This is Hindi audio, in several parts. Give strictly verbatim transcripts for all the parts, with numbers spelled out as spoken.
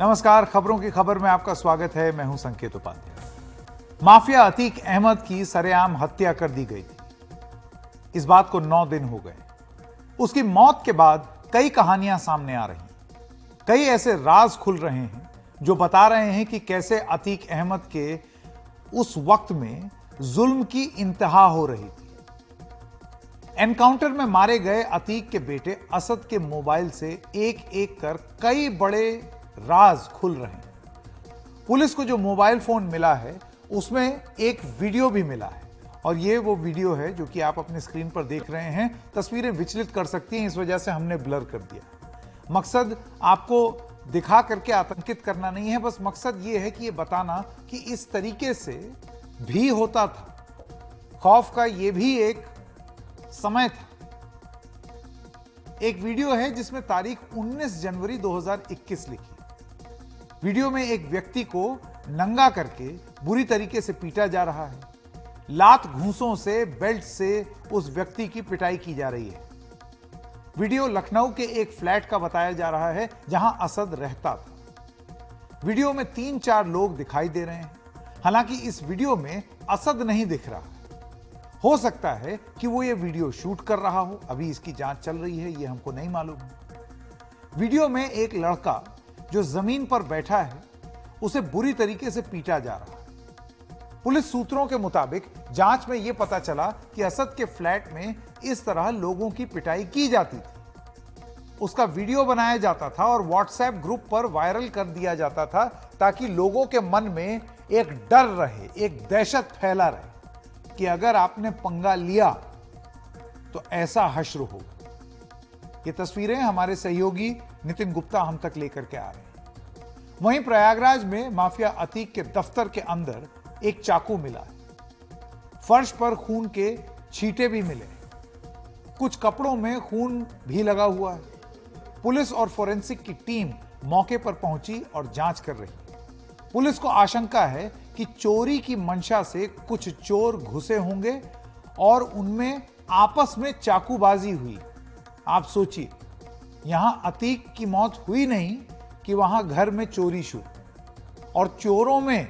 नमस्कार, खबरों की खबर में आपका स्वागत है। मैं हूं संकेत उपाध्याय। माफिया अतीक अहमद की सरेआम हत्या कर दी गई थी। इस बात को नौ दिन हो गए। उसकी मौत के बाद कई कहानियां सामने आ रही हैं, कई ऐसे राज खुल रहे हैं जो बता रहे हैं कि कैसे अतीक अहमद के उस वक्त में जुल्म की इंतहा हो रही थी। एनकाउंटर में मारे गए अतीक के बेटे असद के मोबाइल से एक एक कर कई बड़े राज खुल रहे हैं। पुलिस को जो मोबाइल फोन मिला है उसमें एक वीडियो भी मिला है, और ये वो वीडियो है जो कि आप अपने स्क्रीन पर देख रहे हैं। तस्वीरें विचलित कर सकती हैं, इस वजह से हमने ब्लर कर दिया। मकसद आपको दिखा करके आतंकित करना नहीं है, बस मकसद ये है कि ये बताना कि इस तरीके से भी होता था। खौफ का ये भी एक समय था। एक वीडियो है जिसमें तारीख उन्नीस जनवरी दो हज़ार इक्कीस लिखी। वीडियो में एक व्यक्ति को नंगा करके बुरी तरीके से पीटा जा रहा है। लात घूंसों से, बेल्ट से उस व्यक्ति की पिटाई की जा रही है। वीडियो लखनऊ के एक फ्लैट का बताया जा रहा है जहां असद रहता था। वीडियो में तीन चार लोग दिखाई दे रहे हैं। हालांकि इस वीडियो में असद नहीं दिख रहा। हो सकता है कि वो ये वीडियो शूट कर रहा हो, अभी इसकी जांच चल रही है, ये हमको नहीं मालूम। वीडियो में एक लड़का जो जमीन पर बैठा है उसे बुरी तरीके से पीटा जा रहा है। पुलिस सूत्रों के मुताबिक जांच में यह पता चला कि असद के फ्लैट में इस तरह लोगों की पिटाई की जाती थी। उसका वीडियो बनाया जाता था और व्हाट्सएप ग्रुप पर वायरल कर दिया जाता था ताकि लोगों के मन में एक डर रहे, एक दहशत फैला रहे कि अगर आपने पंगा लिया तो ऐसा हश्र हो। ये तस्वीरें हमारे सहयोगी नितिन गुप्ता हम तक लेकर के आ रहे हैं। वहीं प्रयागराज में माफिया अतीक के दफ्तर के अंदर एक चाकू मिला, फर्श पर खून के छींटे भी मिले, कुछ कपड़ों में खून भी लगा हुआ है। पुलिस और फोरेंसिक की टीम मौके पर पहुंची और जांच कर रही है। पुलिस को आशंका है कि चोरी की मंशा से कुछ चोर घुसे होंगे और उनमें आपस में चाकूबाजी हुई। आप सोचिए, यहां अतीक की मौत हुई नहीं कि वहां घर में चोरी शुरू, और चोरों में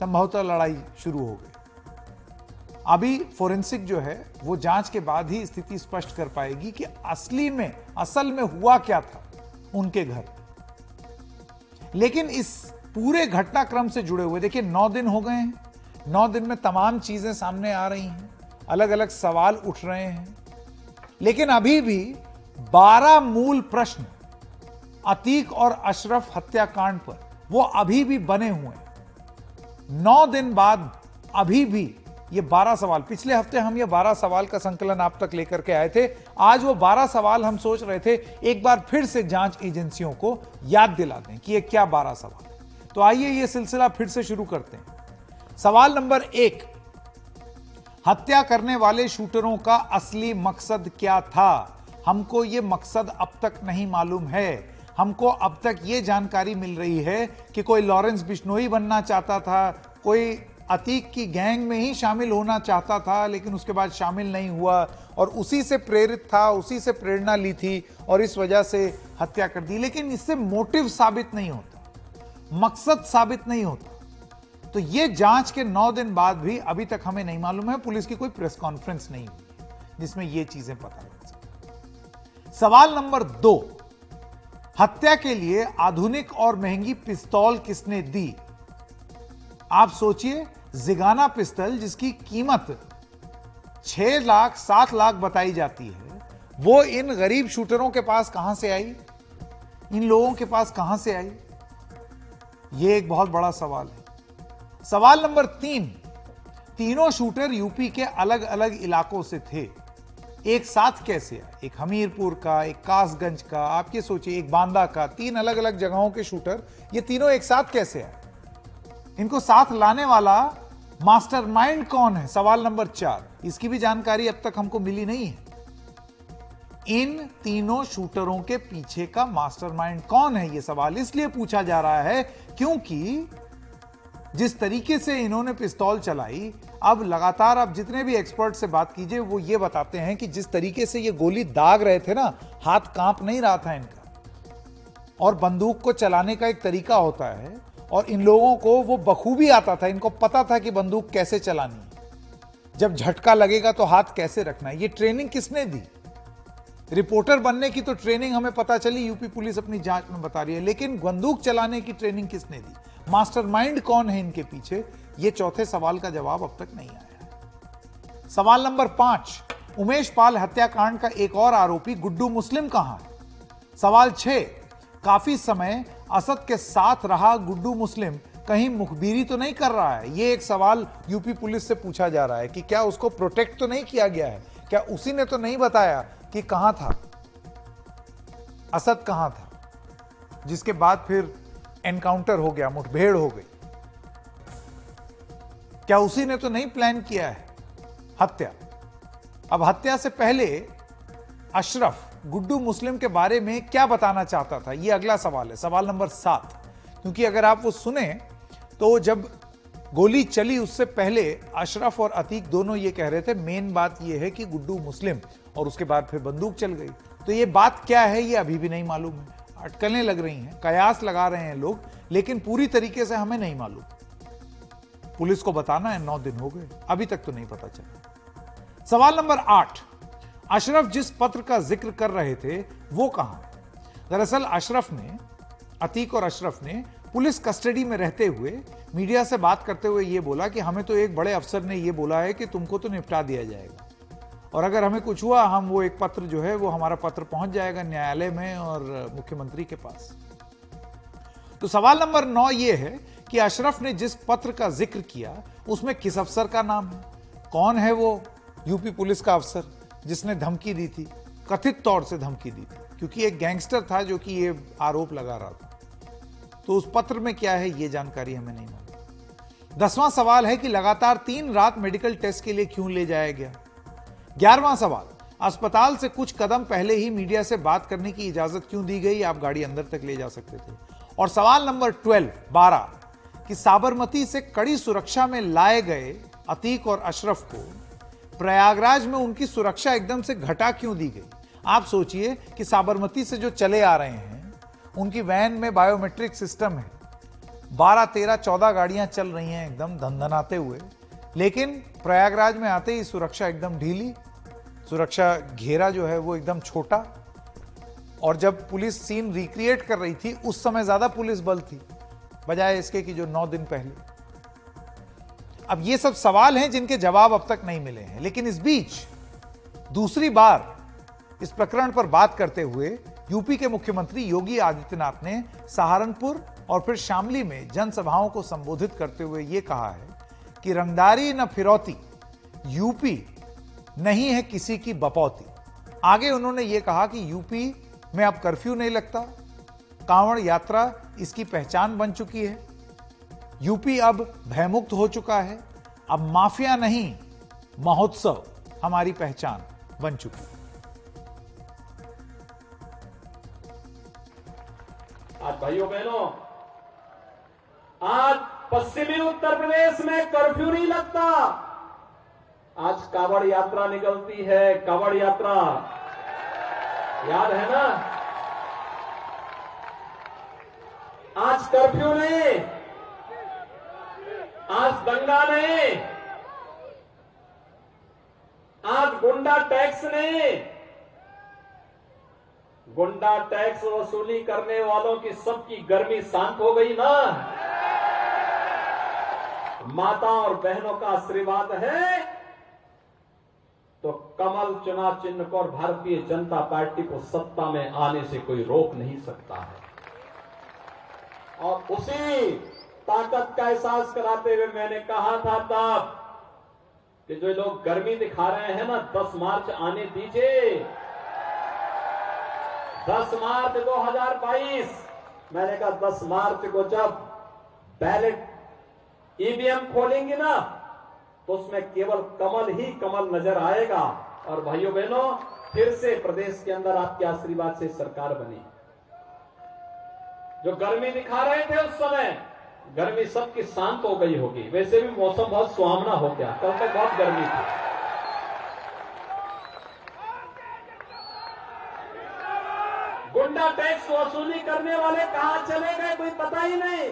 संभवतः लड़ाई शुरू हो गई। अभी फोरेंसिक जो है वो जांच के बाद ही स्थिति स्पष्ट कर पाएगी कि असली में असल में हुआ क्या था उनके घर। लेकिन इस पूरे घटनाक्रम से जुड़े हुए देखिए, नौ दिन हो गए हैं। नौ दिन में तमाम चीजें सामने आ रही हैं, अलग अलग सवाल उठ रहे हैं, लेकिन अभी भी बारह मूल प्रश्न अतीक और अशरफ हत्याकांड पर वो अभी भी बने हुए हैं। नौ दिन बाद अभी भी ये बारह सवाल, पिछले हफ्ते हम ये बारह सवाल का संकलन आप तक लेकर के आए थे। आज वो बारह सवाल हम सोच रहे थे एक बार फिर से जांच एजेंसियों को याद दिला दें कि ये क्या बारह सवाल है। तो आइए ये सिलसिला फिर से शुरू करते हैं। सवाल नंबर एक, हत्या करने वाले शूटरों का असली मकसद क्या था? हमको ये मकसद अब तक नहीं मालूम है। हमको अब तक ये जानकारी मिल रही है कि कोई लॉरेंस बिश्नोई बनना चाहता था, कोई अतीक की गैंग में ही शामिल होना चाहता था, लेकिन उसके बाद शामिल नहीं हुआ और उसी से प्रेरित था, उसी से प्रेरणा ली थी और इस वजह से हत्या कर दी। लेकिन इससे मोटिव साबित नहीं होता, मकसद साबित नहीं होता। तो ये जांच के नौ दिन बाद भी अभी तक हमें नहीं मालूम है। पुलिस की कोई प्रेस कॉन्फ्रेंस नहीं हुई जिसमें ये चीजें पता लग सके। सवाल नंबर दो, हत्या के लिए आधुनिक और महंगी पिस्तौल किसने दी? आप सोचिए, जिगाना पिस्तौल जिसकी कीमत छह लाख सात लाख बताई जाती है, वो इन गरीब शूटरों के पास कहां से आई, इन लोगों के पास कहां से आई? ये एक बहुत बड़ा सवाल है। सवाल नंबर तीन, तीनों शूटर यूपी के अलग अलग इलाकों से थे, एक साथ कैसे आए? एक हमीरपुर का, एक कासगंज का, आप ये सोचिए, एक बांदा का, तीन अलग अलग जगहों के शूटर, ये तीनों एक साथ कैसे आए? इनको साथ लाने वाला मास्टरमाइंड कौन है? सवाल नंबर चार, इसकी भी जानकारी अब तक हमको मिली नहीं है। इन तीनों शूटरों के पीछे का मास्टरमाइंड कौन है? ये सवाल इसलिए पूछा जा रहा है क्योंकि जिस तरीके से इन्होंने पिस्तौल चलाई, अब लगातार आप जितने भी एक्सपर्ट से बात कीजिए वो ये बताते हैं कि जिस तरीके से ये गोली दाग रहे थे ना, हाथ कांप नहीं रहा था इनका। और बंदूक को चलाने का एक तरीका होता है और इन लोगों को वो बखूबी आता था, इनको पता था कि बंदूक कैसे चलानी है, जब झटका लगेगा तो हाथ कैसे रखना है। ये ट्रेनिंग किसने दी? रिपोर्टर बनने की तो ट्रेनिंग हमें पता चली, यूपी पुलिस अपनी जांच में बता रही है, लेकिन बंदूक चलाने की ट्रेनिंग किसने दी? मास्टरमाइंड कौन है इनके पीछे? ये चौथे सवाल का जवाब अब तक नहीं आया। सवाल नंबर पांच, उमेश पाल हत्याकांड का एक और आरोपी गुड्डू मुस्लिम कहां है? सवाल छह, काफी समय असद के साथ रहा गुड्डू मुस्लिम कहीं मुखबिरी तो नहीं कर रहा है? ये एक सवाल यूपी पुलिस से पूछा जा रहा है कि क्या उसको प्रोटेक्ट तो नहीं किया गया है, क्या उसी ने तो नहीं बताया कि कहां था असद, कहां था, जिसके बाद फिर एनकाउंटर हो गया, मुठभेड़ हो गई। क्या उसी ने तो नहीं प्लान किया है हत्या? अब हत्या से पहले अशरफ गुड्डू मुस्लिम के बारे में क्या बताना चाहता था, यह अगला सवाल है, सवाल नंबर सात, क्योंकि अगर आप वो सुने तो जब गोली चली उससे पहले अशरफ और अतीक दोनों ये कह रहे थे, मेन बात ये है कि गुड्डू मुस्लिम, और उसके बाद फिर बंदूक चल गई। तो ये बात क्या है ये अभी भी नहीं मालूम है, अटकलें लग रही हैं, कयास लगा रहे हैं लोग, लेकिन पूरी तरीके से हमें नहीं मालूम। पुलिस को बताना है, नौ दिन हो गए, अभी तक तो नहीं पता चला। सवाल नंबर आठ, अशरफ जिस पत्र का जिक्र कर रहे थे वो कहां? दरअसल अशरफ ने, अतीक और अशरफ ने पुलिस कस्टडी में रहते हुए मीडिया से बात करते हुए ये बोला कि हमें तो एक बड़े अफसर ने ये बोला है कि तुमको तो निपटा दिया जाएगा, और अगर हमें कुछ हुआ हम वो एक पत्र जो है वो हमारा पत्र पहुंच जाएगा न्यायालय में और मुख्यमंत्री के पास। तो सवाल नंबर नौ ये है कि अशरफ ने जिस पत्र का जिक्र किया उसमें किस अफसर का नाम है, कौन है वो यूपी पुलिस का अफसर जिसने धमकी दी थी, कथित तौर से धमकी दी थी, क्योंकि एक गैंगस्टर था जो कि ये आरोप लगा रहा था। तो उस पत्र में क्या है ये जानकारी हमें नहीं मिली। दसवां सवाल है कि लगातार तीन रात मेडिकल टेस्ट के लिए क्यों ले जाया गया? ग्यारहवां सवाल, अस्पताल से कुछ कदम पहले ही मीडिया से बात करने की इजाजत क्यों दी गई? आप गाड़ी अंदर तक ले जा सकते थे। और सवाल नंबर ट्वेल्व बारह कि साबरमती से कड़ी सुरक्षा में लाए गए अतीक और अशरफ को प्रयागराज में उनकी सुरक्षा एकदम से घटा क्यों दी गई? आप सोचिए कि साबरमती से जो चले आ रहे हैं उनकी वैन में बायोमेट्रिक सिस्टम है, बारह तेरह चौदह गाड़ियां चल रही हैं एकदम धंधनाते हुए, लेकिन प्रयागराज में आते ही सुरक्षा एकदम ढीली, सुरक्षा घेरा जो है वो एकदम छोटा, और जब पुलिस सीन रिक्रिएट कर रही थी उस समय ज्यादा पुलिस बल थी बजाय इसके कि जो नौ दिन पहले। अब ये सब सवाल हैं जिनके जवाब अब तक नहीं मिले हैं, लेकिन इस बीच दूसरी बार इस प्रकरण पर बात करते हुए यूपी के मुख्यमंत्री योगी आदित्यनाथ ने सहारनपुर और फिर शामली में जनसभाओं को संबोधित करते हुए यह कहा है कि रंगदारी न फिरौती, यूपी नहीं है किसी की बपौती। आगे उन्होंने ये कहा कि यूपी में अब कर्फ्यू नहीं लगता, कांवड़ यात्रा इसकी पहचान बन चुकी है, यूपी अब भयमुक्त हो चुका है, अब माफिया नहीं महोत्सव हमारी पहचान बन चुकी है। आज भाइयों बहनों, आज पश्चिमी उत्तर प्रदेश में कर्फ्यू नहीं लगता, आज कांवड़ यात्रा निकलती है, कांवड़ यात्रा याद है ना। आज कर्फ्यू नहीं, आज दंगा नहीं, आज गुंडा टैक्स नहीं, गुंडा टैक्स वसूली करने वालों की सबकी गर्मी शांत हो गई ना। माता और बहनों का आशीर्वाद है तो कमल चुनाव चिन्ह को और भारतीय जनता पार्टी को सत्ता में आने से कोई रोक नहीं सकता है। और उसी ताकत का एहसास कराते हुए मैंने कहा था तब कि जो लोग गर्मी दिखा रहे हैं ना, दस मार्च आने दीजिए, दस मार्च दो हजार बाईस। मैंने कहा दस मार्च को जब बैलेट ईवीएम खोलेंगे ना तो उसमें केवल कमल ही कमल नजर आएगा। और भाइयों बहनों, फिर से प्रदेश के अंदर आपके आशीर्वाद से सरकार बनी। जो गर्मी दिखा रहे थे उस समय, गर्मी सबकी शांत हो गई होगी। वैसे भी मौसम बहुत सुहावना हो गया, कल तक बहुत गर्मी थी। वसूली करने वाले कहां चले गए कोई पता ही नहीं।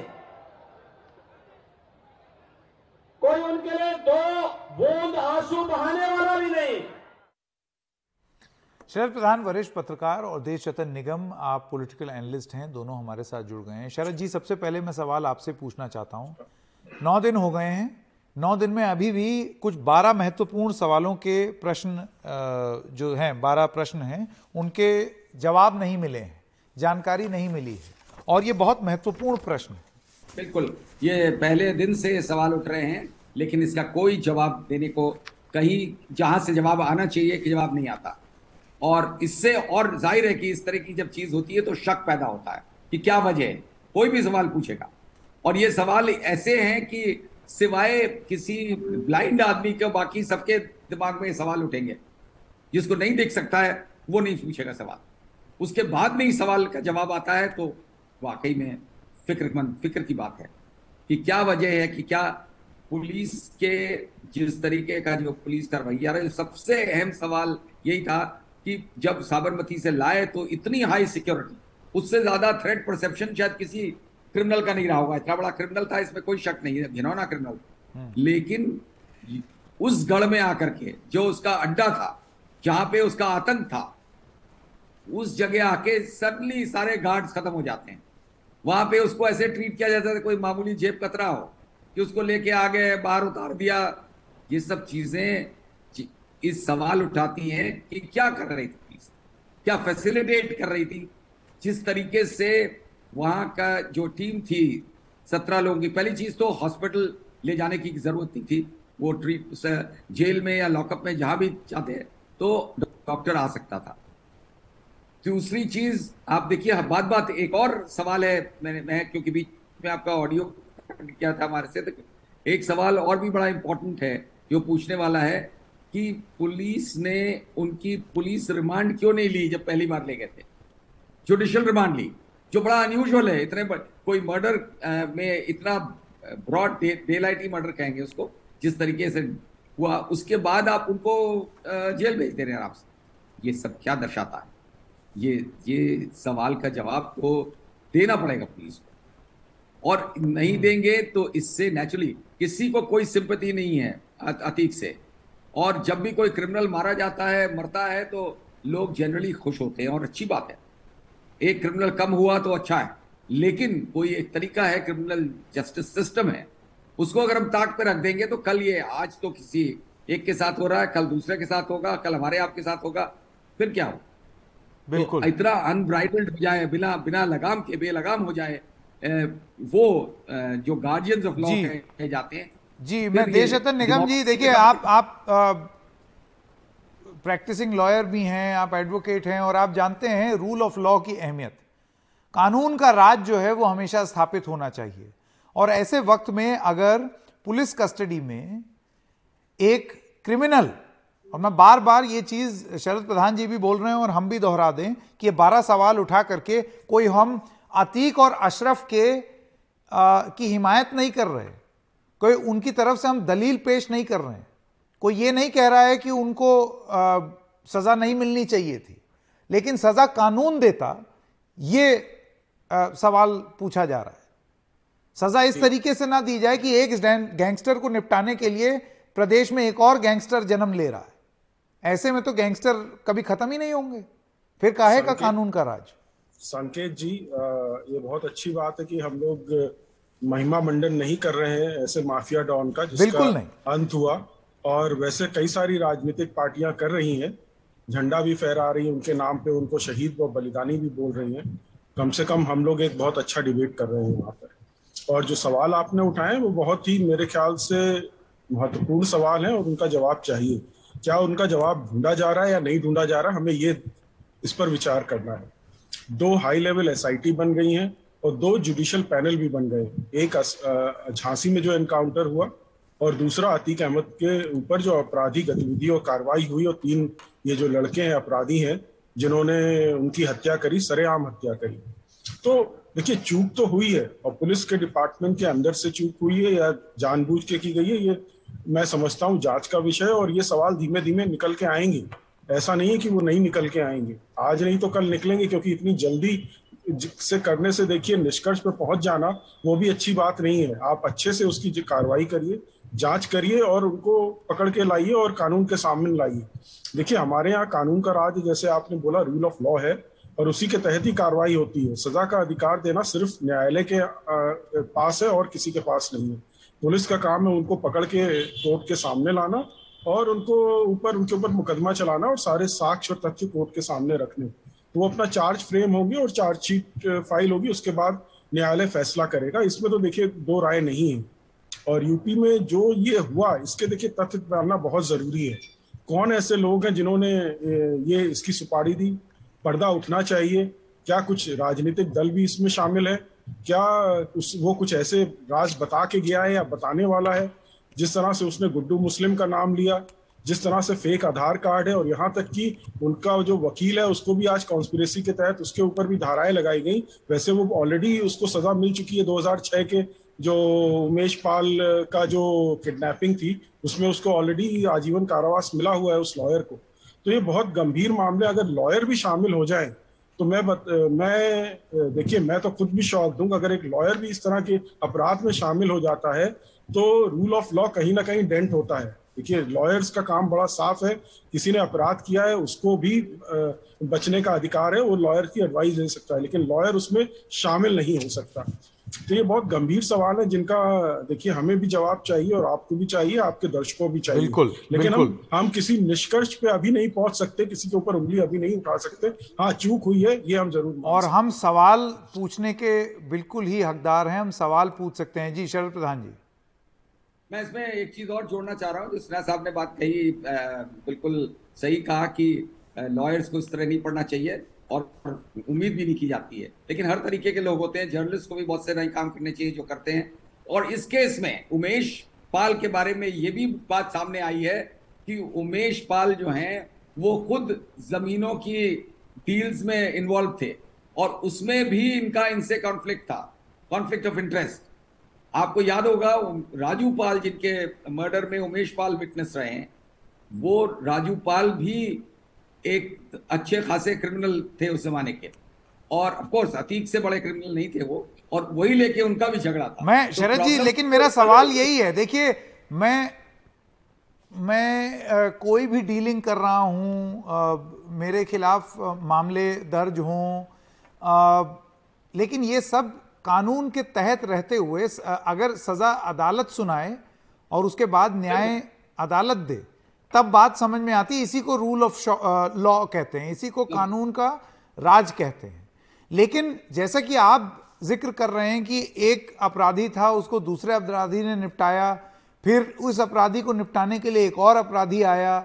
कोई उनके लिए दो बूंद आंसू बहाने वाला भी नहीं। शरद प्रधान वरिष्ठ पत्रकार और देश चतन निगम आप पॉलिटिकल एनालिस्ट हैं, दोनों हमारे साथ जुड़ गए हैं। शरद जी, सबसे पहले मैं सवाल आपसे पूछना चाहता हूं, नौ दिन हो गए हैं, नौ दिन में अभी भी कुछ बारह महत्वपूर्ण सवालों के प्रश्न जो हैं, बारह प्रश्न हैं, उनके जवाब नहीं मिले हैं, जानकारी नहीं मिली है, और ये बहुत महत्वपूर्ण प्रश्न है। बिल्कुल, ये पहले दिन से सवाल उठ रहे हैं, लेकिन इसका कोई जवाब देने को कहीं जहाँ से जवाब आना चाहिए कि जवाब नहीं आता, और इससे और जाहिर है कि इस तरह की जब चीज़ होती है तो शक पैदा होता है कि क्या वजह है, कोई भी सवाल पूछेगा। और ये सवाल ऐसे हैं कि सिवाय किसी ब्लाइंड आदमी के बाकी सबके दिमाग में सवाल उठेंगे, जिसको नहीं देख सकता है वो नहीं पूछेगा सवाल, उसके बाद में ही सवाल का जवाब आता है। तो वाकई में फिक्रमंद फिक्र की बात है कि क्या वजह है कि क्या पुलिस के जिस तरीके का जो पुलिस का रवैया है, सबसे अहम सवाल यही था कि जब साबरमती से लाए तो इतनी हाई सिक्योरिटी, उससे ज्यादा थ्रेट परसेप्शन शायद किसी क्रिमिनल का नहीं रहा होगा, इतना बड़ा क्रिमिनल था, इसमें कोई शक नहीं है, घिनौना क्रिमिनल। लेकिन उस गढ़ में आकर के जो उसका अड्डा था, जहां पे उसका आतंक था, उस जगह आके सडनली सारे गार्ड्स खत्म हो जाते हैं। वहां पे उसको ऐसे ट्रीट किया जाता था कोई मामूली जेब कतरा हो कि उसको लेके आ गए, बाहर उतार दिया। ये सब चीजें इस सवाल उठाती हैं कि क्या कर रही थी, क्या फैसिलिटेट कर रही थी। जिस तरीके से वहाँ का जो टीम थी सत्रह लोगों की, पहली चीज़ तो हॉस्पिटल ले जाने की ज़रूरत नहीं थी, वो ट्रीट जेल में या लॉकअप में जहाँ भी चाहते तो डॉक्टर आ सकता था। दूसरी चीज़ आप देखिए, बात बात एक और सवाल है, मैंने मैं क्योंकि बीच में आपका ऑडियो किया था हमारे से, तो एक सवाल और भी बड़ा इम्पोर्टेंट है जो पूछने वाला है कि पुलिस ने उनकी पुलिस रिमांड क्यों नहीं ली जब पहली बार ले गए थे, जुडिशल रिमांड ली, जो बड़ा अनयूजुअल है। इतने कोई मर्डर में इतना ब्रॉड डे लाइट ही मर्डर कहेंगे उसको, जिस तरीके से हुआ, उसके बाद आप उनको जेल भेज दे रहे हैं आराम से। ये सब क्या दर्शाता है? ये ये सवाल का जवाब तो देना पड़ेगा पुलिस को, और नहीं देंगे तो इससे नेचुरली किसी को कोई सिंपैथी नहीं है अतीक से। और जब भी कोई क्रिमिनल मारा जाता है, मरता है, तो लोग जनरली खुश होते हैं, और अच्छी बात है, एक क्रिमिनल कम हुआ तो अच्छा है। लेकिन कोई एक तरीका है, क्रिमिनल जस्टिस सिस्टम है, उसको अगर हम ताक पे रख देंगे तो कल ये, आज तो किसी एक के साथ हो रहा है, कल दूसरे के साथ होगा, कल हमारे आपके साथ होगा, फिर क्या हो? बिल्कुल, तो इतना अनब्राइडल्ड हो जाए, बिना बिना लगाम के बेलगाम हो जाए, वो जो गार्डियंस ऑफ लॉ कहे जाते हैं। जी, मैं देश चतन निगम जी, देखिए आप आप आ, प्रैक्टिसिंग लॉयर भी हैं, आप एडवोकेट हैं, और आप जानते हैं रूल ऑफ लॉ की अहमियत। कानून का राज जो है वो हमेशा स्थापित होना चाहिए, और ऐसे वक्त में अगर पुलिस कस्टडी में एक क्रिमिनल, और मैं बार बार ये चीज़ शरद प्रधान जी भी बोल रहे हैं और हम भी दोहरा दें कि ये बारह सवाल उठा करके कोई हम अतीक और अशरफ के आ, की हिमायत नहीं कर रहे, कोई उनकी तरफ से हम दलील पेश नहीं कर रहे हैं, कोई ये नहीं कह रहा है कि उनको आ, सज़ा नहीं मिलनी चाहिए थी, लेकिन सज़ा कानून देता, ये आ, सवाल पूछा जा रहा है। सज़ा इस तरीके से ना दी जाए कि एक गैंगस्टर को निपटाने के लिए प्रदेश में एक और गैंगस्टर जन्म ले रहा है, ऐसे में तो गैंगस्टर कभी खत्म ही नहीं होंगे, फिर काहे का कानून का राज। संकेत जी, आ, ये बहुत अच्छी बात है कि हम लोग महिमा मंडन नहीं कर रहे हैं ऐसे माफिया डॉन का, बिल्कुल नहीं, अंत हुआ, और वैसे कई सारी राजनीतिक पार्टियां कर रही हैं, झंडा भी फहरा रही हैं उनके नाम पे, उनको शहीद व बलिदानी भी बोल रही हैं। कम से कम हम लोग एक बहुत अच्छा डिबेट कर रहे हैं वहाँ पर, और जो सवाल आपने उठाए वो बहुत ही मेरे ख्याल से महत्वपूर्ण सवाल हैं, और उनका जवाब चाहिए। क्या उनका जवाब ढूंढा जा रहा है या नहीं ढूंढा जा रहा, हमें ये इस पर विचार करना है। दो high level S I T बन गई हैं और दो जुडिशल पैनल भी बन गए, एक झांसी में जो एनकाउंटर हुआ, और दूसरा अतीक अहमद के ऊपर जो अपराधी गतिविधि और कार्रवाई हुई, और तीन ये जो लड़के हैं अपराधी हैं जिन्होंने उनकी हत्या करी, सरेआम हत्या करी। तो देखिए, चूक तो हुई है, और पुलिस के डिपार्टमेंट के अंदर से चूक हुई है या जानबूझ के की गई है, ये मैं समझता हूँ जांच का विषय, और ये सवाल धीमे धीमे निकल के आएंगे। ऐसा नहीं है कि वो नहीं निकल के आएंगे, आज नहीं तो कल निकलेंगे, क्योंकि इतनी जल्दी से करने से देखिए निष्कर्ष पर पहुंच जाना वो भी अच्छी बात नहीं है। आप अच्छे से उसकी कार्रवाई करिए, जांच करिए और उनको पकड़ के लाइए और कानून के सामने लाइए। देखिए हमारे यहाँ कानून का राज, जैसे आपने बोला, रूल ऑफ लॉ है और उसी के तहत ही कार्रवाई होती है। सजा का अधिकार देना सिर्फ न्यायालय के पास है और किसी के पास नहीं है। पुलिस का काम है उनको पकड़ के कोर्ट के सामने लाना और उनको ऊपर उनके ऊपर मुकदमा चलाना और सारे साक्ष्य और तथ्य कोर्ट के सामने रखने। तो वो अपना चार्ज फ्रेम होगी और चार्जशीट फाइल होगी, उसके बाद न्यायालय फैसला करेगा। इसमें तो देखिए दो राय नहीं है। और यूपी में जो ये हुआ, इसके देखिए तथ्य जानना बहुत जरूरी है। कौन ऐसे लोग हैं जिन्होंने ये इसकी सुपारी दी, पर्दा उठना चाहिए। क्या कुछ राजनीतिक दल भी इसमें शामिल है? क्या उस वो कुछ ऐसे राज बता के गया है या बताने वाला है? जिस तरह से उसने गुड्डू मुस्लिम का नाम लिया, जिस तरह से फेक आधार कार्ड है और यहाँ तक कि उनका जो वकील है उसको भी आज कॉन्स्पिरेसी के तहत उसके ऊपर भी धाराएं लगाई गई। वैसे वो ऑलरेडी उसको सजा मिल चुकी है। दो हज़ार छह के जो उमेश पाल का जो किडनैपिंग थी उसमें उसको ऑलरेडी आजीवन कारावास मिला हुआ है उस लॉयर को। तो ये बहुत गंभीर मामले, अगर लॉयर भी शामिल हो जाए तो मैं बत, मैं देखिए मैं तो खुद भी शौक दूंगा। अगर एक लॉयर भी इस तरह के अपराध में शामिल हो जाता है तो रूल ऑफ लॉ कहीं ना कहीं डेंट होता है। देखिए लॉयर्स का काम बड़ा साफ है, किसी ने अपराध किया है उसको भी बचने का अधिकार है, वो लॉयर की एडवाइस दे सकता है, लेकिन लॉयर उसमें शामिल नहीं हो सकता। तो ये बहुत गंभीर सवाल है जिनका देखिए हमें भी जवाब चाहिए और आपको भी चाहिए, आपके दर्शकों भी चाहिए। बिल्कुल, लेकिन बिल्कुल। हम हम किसी निष्कर्ष पे अभी नहीं पहुंच सकते, किसी के ऊपर उंगली अभी नहीं उठा सकते। हाँ, चूक हुई है ये हम जरूर, और हम सवाल पूछने के बिल्कुल ही हकदार हैं, हम सवाल पूछ सकते हैं। जी शरद प्रधान जी, मैं इसमें एक चीज और जोड़ना चाह रहा हूँ। जिस साहब ने बात कही, बिल्कुल सही कहा कि लॉयर्स को इस तरह नहीं पढ़ना चाहिए और उम्मीद भी नहीं की जाती है, लेकिन हर तरीके के लोग होते हैं। जर्नलिस्ट को भी बहुत से नए काम करने चाहिए जो करते हैं। और इस केस में उमेश पाल के बारे में ये भी बात सामने आई है कि उमेश पाल जो हैं वो खुद जमीनों की डील्स में इन्वॉल्व थे और उसमें भी इनका इनसे कॉन्फ्लिक्ट था, कॉन्फ्लिक्ट ऑफ इंटरेस्ट। आपको याद होगा राजू पाल, जिनके मर्डर में उमेश पाल विटनेस रहे हैं, वो राजू पाल भी एक अच्छे खासे क्रिमिनल थे उस जमाने के, और ऑफ कोर्स अतीक से बड़े क्रिमिनल नहीं थे वो, और वही लेके उनका भी झगड़ा था। मैं तो शरद जी, लेकिन मेरा सवाल यही है, देखिए मैं मैं आ, कोई भी डीलिंग कर रहा हूं, मेरे खिलाफ मामले दर्ज हों, लेकिन ये सब कानून के तहत रहते हुए अगर सजा अदालत सुनाए और उसके बाद न्याय अदालत दे तब बात समझ में आती है। इसी को रूल ऑफ लॉ कहते हैं, इसी को कानून का राज कहते हैं। लेकिन जैसा कि आप जिक्र कर रहे हैं कि एक अपराधी था, उसको दूसरे अपराधी ने निपटाया, फिर उस अपराधी को निपटाने के लिए एक और अपराधी आया,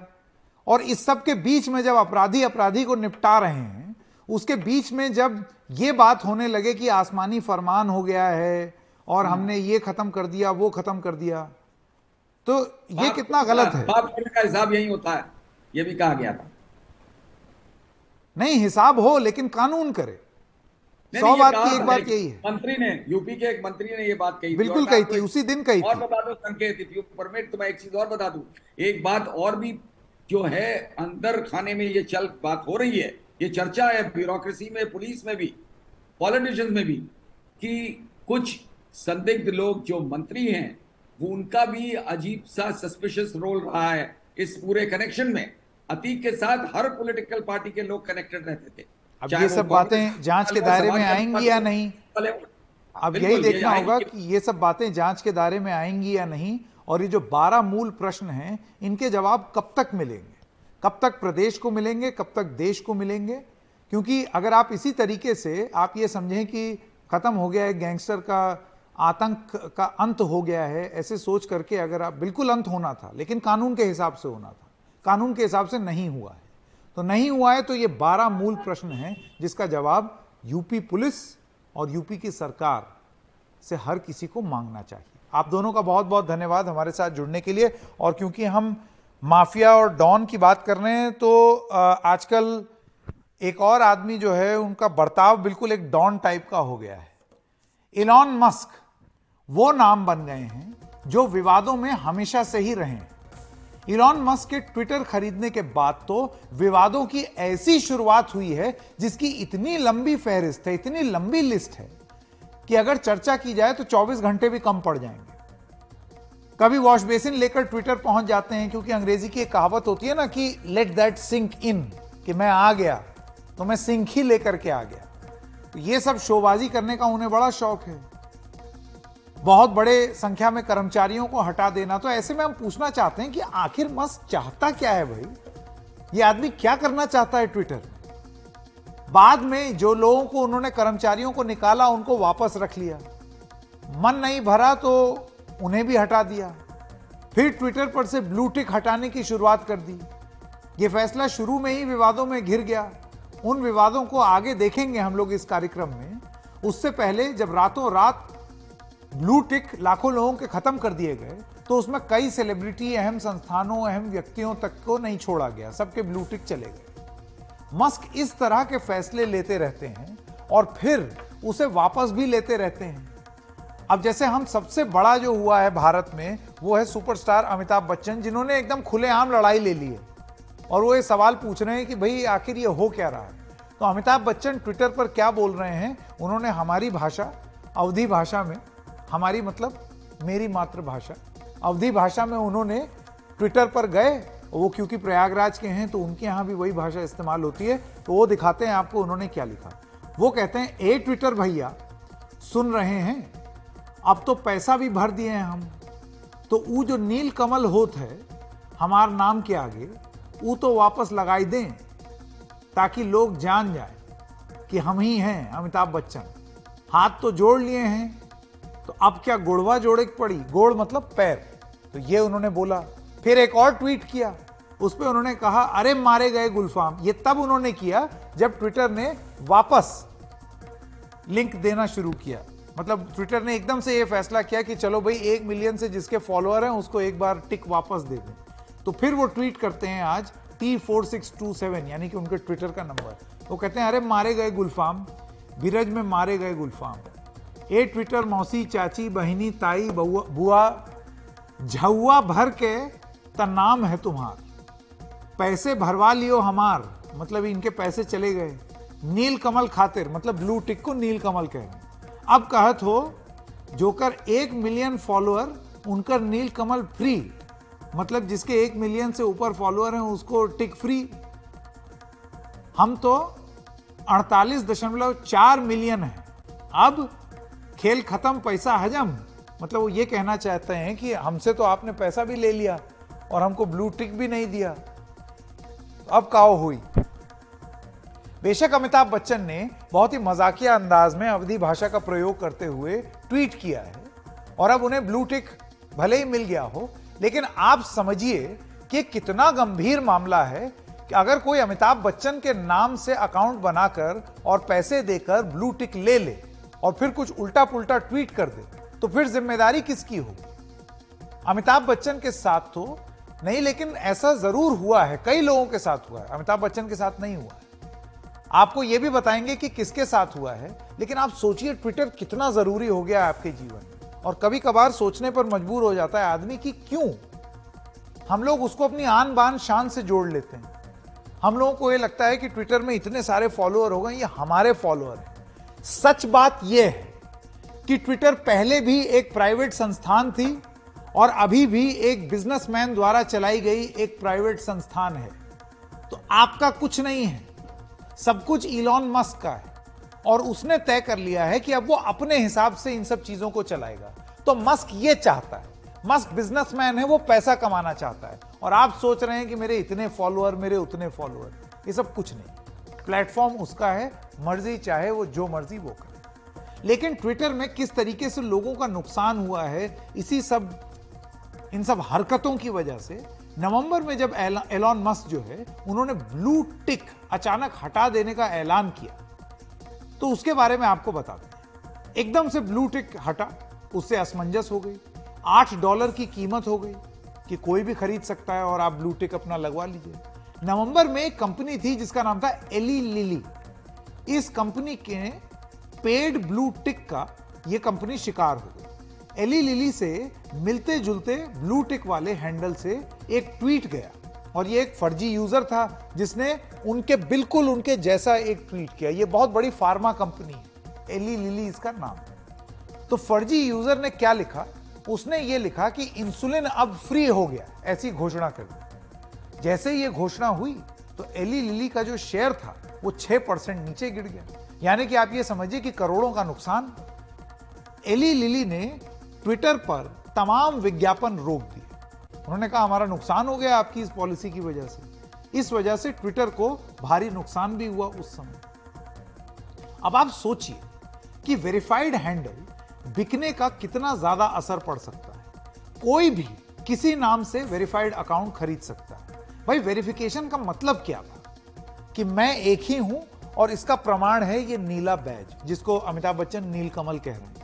और इस सब के बीच में जब अपराधी अपराधी को निपटा रहे हैं, उसके बीच में जब ये बात होने लगे कि आसमानी फरमान हो गया है और हमने ये खत्म कर दिया, वो खत्म कर दिया, तो ये कितना गलत है। बाप करने का हिसाब यही होता है, ये भी कहा गया था। नहीं, हिसाब हो लेकिन कानून करे। सौ बात की एक बात यही है। मंत्री ने, यूपी के एक मंत्री ने ये बात कही, बिल्कुल कही थी, उसी दिन कही थी। और बता दूं संकेत, इफ यू परमिट, तो मैं एक चीज और बता दूं, एक बात और भी जो है अंदर खाने में ये चल बात हो रही है, ये चर्चा है ब्यूरोक्रेसी में, पुलिस में भी, पॉलिटिशियंस में भी, कि कुछ संदिग्ध लोग जो मंत्री हैं वो उनका भी अजीब सा सस्पिशियस रोल रहा है इस पूरे कनेक्शन में। अतीक के साथ हर पॉलिटिकल पार्टी के लोग कनेक्टेड रहते थे। अब ये सब बातें जांच के दायरे में आएंगी या नहीं, अब यही देखना होगा कि ये सब बातें जांच के दायरे में आएंगी या नहीं, और ये जो बारह मूल प्रश्न हैं इनके जवाब कब तक मिलेंगे, कब तक प्रदेश को मिलेंगे, कब तक देश को मिलेंगे। क्योंकि अगर आप इसी तरीके से आप ये समझें कि खत्म हो गया है गैंगस्टर का आतंक, का अंत हो गया है, ऐसे सोच करके, अगर आप, बिल्कुल अंत होना था लेकिन कानून के हिसाब से होना था, कानून के हिसाब से नहीं हुआ है। तो नहीं हुआ है तो ये बारह मूल प्रश्न हैं जिसका जवाब यूपी पुलिस और यूपी की सरकार से हर किसी को मांगना चाहिए। आप दोनों का बहुत बहुत धन्यवाद हमारे साथ जुड़ने के लिए। और क्योंकि हम माफिया और डॉन की बात कर रहे हैं, तो आजकल एक और आदमी जो है उनका बर्ताव बिल्कुल एक डॉन टाइप का हो गया है। एलॉन मस्क वो नाम बन गए हैं जो विवादों में हमेशा से ही रहे हैं। एलॉन मस्क के ट्विटर खरीदने के बाद तो विवादों की ऐसी शुरुआत हुई है जिसकी इतनी लंबी फहरिस्त है, इतनी लंबी लिस्ट है कि अगर चर्चा की जाए तो चौबीस घंटे भी कम पड़ जाएंगे। कभी वॉश बेसिन लेकर ट्विटर पहुंच जाते हैं, क्योंकि अंग्रेजी की एक कहावत होती है ना कि लेट दैट सिंक इन, कि मैं आ गया तो मैं सिंक ही लेकर के आ गया। तो ये सब शोबाजी करने का उन्हें बड़ा शौक है। बहुत बड़े संख्या में कर्मचारियों को हटा देना, तो ऐसे में हम पूछना चाहते हैं कि आखिर मस्क चाहता क्या है भाई? ये आदमी क्या करना चाहता है ट्विटर में? बाद में जो लोगों को उन्होंने कर्मचारियों को निकाला उनको वापस रख लिया, मन नहीं भरा तो उन्हें भी हटा दिया, फिर ट्विटर पर से ब्लू टिक हटाने की शुरुआत कर दी। ये फैसला शुरू में ही विवादों में घिर गया। उन विवादों को आगे देखेंगे हम लोग इस कार्यक्रम में। उससे पहले जब रातों रात ब्लू टिक लाखों लोगों के खत्म कर दिए गए तो उसमें कई सेलिब्रिटी, अहम संस्थानों, अहम व्यक्तियों तक को नहीं छोड़ा गया, सबके ब्लू टिक चले गए। मस्क इस तरह के फैसले लेते रहते हैं और फिर उसे वापस भी लेते रहते हैं। अब जैसे हम सबसे बड़ा जो हुआ है भारत में वो है सुपरस्टार अमिताभ बच्चन, जिन्होंने एकदम खुलेआम लड़ाई ले ली है और वो ये सवाल पूछ रहे हैं कि भाई आखिर ये हो क्या रहा है। तो अमिताभ बच्चन ट्विटर पर क्या बोल रहे हैं, उन्होंने हमारी भाषा, अवधी भाषा में, हमारी मतलब मेरी मातृभाषा, अवधी भाषा में उन्होंने ट्विटर पर गए। वो क्योंकि प्रयागराज के हैं तो उनके यहाँ भी वही भाषा इस्तेमाल होती है, तो वो दिखाते हैं आपको उन्होंने क्या लिखा। वो कहते हैं, ए ट्विटर भैया सुन रहे हैं, अब तो पैसा भी भर दिए हैं हम, तो वो जो नील कमल होत है हमार नाम के आगे वो तो वापस लगाई दें ताकि लोग जान जाए कि हम ही हैं अमिताभ बच्चन। हाथ तो जोड़ लिए हैं तो अब क्या गोड़वा जोड़े पड़ी, गोड़ मतलब पैर, तो ये उन्होंने बोला। फिर एक और ट्वीट किया, उस पर उन्होंने कहा अरे मारे गए गुलफाम। ये तब उन्होंने किया जब ट्विटर ने वापस लिंक देना शुरू किया, मतलब ट्विटर ने एकदम से ये फैसला किया कि चलो भाई एक मिलियन से जिसके फॉलोअर हैं उसको एक बार टिक वापस दे दें। तो फिर वो ट्वीट करते हैं आज T four six two seven, यानी कि उनके ट्विटर का नंबर। वो कहते हैं अरे मारे गए गुलफाम, बीरज में मारे गए गुलफाम, ए ट्विटर मौसी चाची बहिनी ताई बुआ झुआ भर के तनाम है तुम्हार, पैसे भरवा लियो हमार, मतलब इनके पैसे चले गए, नील कमल खातिर, मतलब ब्लू टिक को नील कमल कह रहे। अब कहत हो जोकर एक मिलियन फॉलोअर उनकर नील कमल फ्री, मतलब जिसके एक मिलियन से ऊपर फॉलोअर हैं उसको टिक फ्री। हम तो अड़तालीस दशमलव चार मिलियन हैं, अब खेल खत्म पैसा हजम, मतलब वो ये कहना चाहते हैं कि हमसे तो आपने पैसा भी ले लिया और हमको ब्लू टिक भी नहीं दिया, तो अब काओ हुई। बेशक अमिताभ बच्चन ने बहुत ही मजाकिया अंदाज में अवधी भाषा का प्रयोग करते हुए ट्वीट किया है और अब उन्हें ब्लू टिक भले ही मिल गया हो, लेकिन आप समझिए कि कितना गंभीर मामला है कि अगर कोई अमिताभ बच्चन के नाम से अकाउंट बनाकर और पैसे देकर ब्लू टिक ले ले और फिर कुछ उल्टा पुल्टा ट्वीट कर दे, तो फिर जिम्मेदारी किसकी होगी? अमिताभ बच्चन के साथ तो नहीं, लेकिन ऐसा जरूर हुआ है, कई लोगों के साथ हुआ है, अमिताभ बच्चन के साथ नहीं हुआ है। आपको यह भी बताएंगे कि किसके साथ हुआ है, लेकिन आप सोचिए ट्विटर कितना जरूरी हो गया है आपके जीवन में। और कभी कभार सोचने पर मजबूर हो जाता है आदमी कि क्यों हम लोग उसको अपनी आन बान शान से जोड़ लेते हैं। हम लोगों को यह लगता है कि ट्विटर में इतने सारे फॉलोअर हो गए, ये हमारे फॉलोअर हैं। सच बात यह है कि ट्विटर पहले भी एक प्राइवेट संस्थान थी और अभी भी एक बिजनेसमैन द्वारा चलाई गई एक प्राइवेट संस्थान है। तो आपका कुछ नहीं है, सब कुछ एलॉन मस्क का है और उसने तय कर लिया है कि अब वो अपने हिसाब से इन सब चीजों को चलाएगा। तो मस्क ये चाहता है, मस्क बिजनेसमैन है, वो पैसा कमाना चाहता है और आप सोच रहे हैं कि मेरे इतने फॉलोअर, मेरे उतने फॉलोअर, ये सब कुछ नहीं। प्लेटफॉर्म उसका है, मर्जी चाहे वो जो मर्जी वो करे। लेकिन ट्विटर में किस तरीके से लोगों का नुकसान हुआ है इसी सब इन सब हरकतों की वजह से। नवंबर में जब एलॉन मस्क जो है उन्होंने ब्लू टिक अचानक हटा देने का ऐलान किया, तो उसके बारे में आपको बताते हैं। एकदम से ब्लू टिक हटा, उससे असमंजस हो गई, आठ डॉलर की कीमत हो गई कि कोई भी खरीद सकता है और आप ब्लू टिक अपना लगवा लीजिए। नवंबर में एक कंपनी थी जिसका नाम था एली लिली, इस कंपनी के पेड ब्लू टिक का यह कंपनी शिकार हो गई। एली लिली से मिलते जुलते ब्लू टिक वाले हैंडल से एक ट्वीट गया और ये एक फर्जी यूजर था जिसने उनके बिल्कुल उनके जैसा एक ट्वीट किया। ये बहुत बड़ी फार्मा कंपनी है, एली लिली इसका नाम है। तो फर्जी यूजर ने क्या लिखा, उसने ये लिखा कि इंसुलिन अब फ्री हो गया, ऐसी घोषणा कर दी। जैसे ये घोषणा हुई तो एली लिली का जो शेयर था वो छह परसेंट नीचे गिर गया, यानी कि आप ये समझिए कि करोड़ों का नुकसान। एली लिली ने ट्विटर पर तमाम विज्ञापन रोक दिए। उन्होंने कहा हमारा नुकसान हो गया आपकी इस पॉलिसी की वजह से। इस वजह से ट्विटर को भारी नुकसान भी हुआ उस समय। अब आप सोचिए कि वेरीफाइड हैंडल बिकने का कितना ज्यादा असर पड़ सकता है। कोई भी किसी नाम से वेरीफाइड अकाउंट खरीद सकता है। भाई वेरिफिकेशन का मतलब क्या था कि मैं एक ही हूं और इसका प्रमाण है ये नीला बैज, जिसको अमिताभ बच्चन नील कमल कह रहे हैं।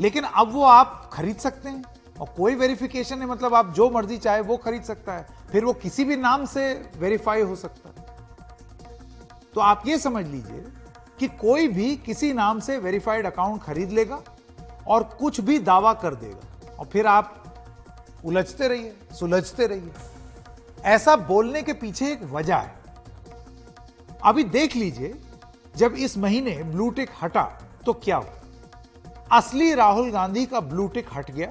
लेकिन अब वो आप खरीद सकते हैं और कोई वेरिफिकेशन है, मतलब आप जो मर्जी चाहे वो खरीद सकता है, फिर वो किसी भी नाम से वेरीफाई हो सकता है। तो आप ये समझ लीजिए कि कोई भी किसी नाम से वेरीफाइड अकाउंट खरीद लेगा और कुछ भी दावा कर देगा और फिर आप उलझते रहिए, सुलझते रहिए। ऐसा बोलने के पीछे एक वजह है। अभी देख लीजिए जब इस महीने ब्लू टिक हटा तो क्या हुआ। असली राहुल गांधी का ब्लू टिक हट गया,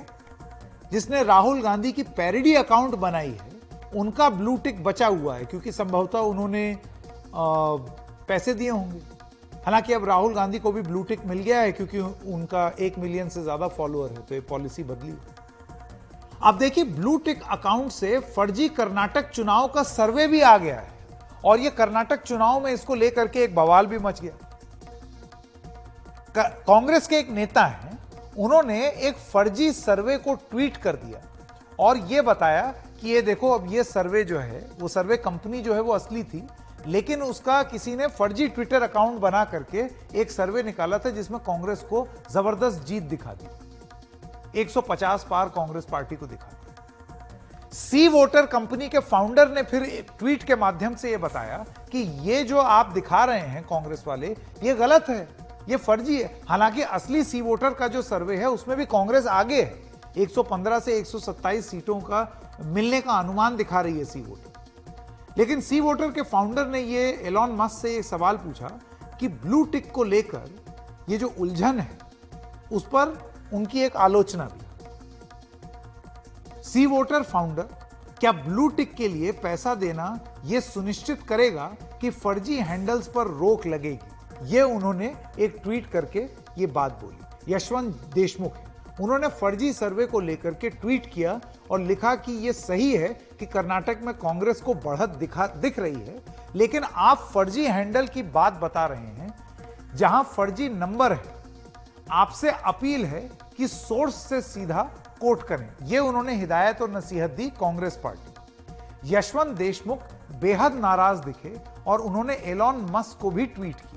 जिसने राहुल गांधी की पैरोडी अकाउंट बनाई है उनका ब्लू टिक बचा हुआ है, क्योंकि संभवतः उन्होंने आ, पैसे दिए होंगे। हालांकि अब राहुल गांधी को भी ब्लू टिक मिल गया है क्योंकि उनका एक मिलियन से ज्यादा फॉलोअर है, तो ये पॉलिसी बदली। अब देखिए ब्लू टिक अकाउंट से फर्जी कर्नाटक चुनाव का सर्वे भी आ गया है और ये कर्नाटक चुनाव में इसको लेकर के एक बवाल भी मच गया। कांग्रेस के एक नेता हैं, उन्होंने एक फर्जी सर्वे को ट्वीट कर दिया और यह बताया कि ये देखो अब ये सर्वे जो है, वो सर्वे कंपनी जो है वो असली थी, लेकिन उसका किसी ने फर्जी ट्विटर अकाउंट बना करके एक सर्वे निकाला था जिसमें कांग्रेस को जबरदस्त जीत दिखा दी, एक सौ पचास पार कांग्रेस पार्टी को दिखा दी। सी वोटर कंपनी के फाउंडर ने फिर ट्वीट के माध्यम से यह बताया कि ये जो आप दिखा रहे हैं कांग्रेस वाले, ये गलत है, ये फर्जी है। हालांकि असली सी वोटर का जो सर्वे है उसमें भी कांग्रेस आगे है, एक सौ पंद्रह से एक सौ सत्ताईस सीटों का मिलने का अनुमान दिखा रही है सी वोटर। लेकिन सी वोटर के फाउंडर ने ये एलॉन मस्क से ये सवाल पूछा कि ब्लू टिक को लेकर ये जो उलझन है उस पर उनकी एक आलोचना भी। सी वोटर फाउंडर, क्या ब्लू टिक के लिए पैसा देना यह सुनिश्चित करेगा कि फर्जी हैंडल्स पर रोक लगेगी? ये उन्होंने एक ट्वीट करके ये बात बोली। यशवंत देशमुख है, उन्होंने फर्जी सर्वे को लेकर के ट्वीट किया और लिखा कि ये सही है कि कर्नाटक में कांग्रेस को बढ़त दिखा दिख रही है, लेकिन आप फर्जी हैंडल की बात बता रहे हैं जहां फर्जी नंबर है। आपसे अपील है कि सोर्स से सीधा कोट करें। ये उन्होंने हिदायत और नसीहत दी कांग्रेस पार्टी। यशवंत देशमुख बेहद नाराज दिखे और उन्होंने एलॉन मस्क को भी ट्वीट किया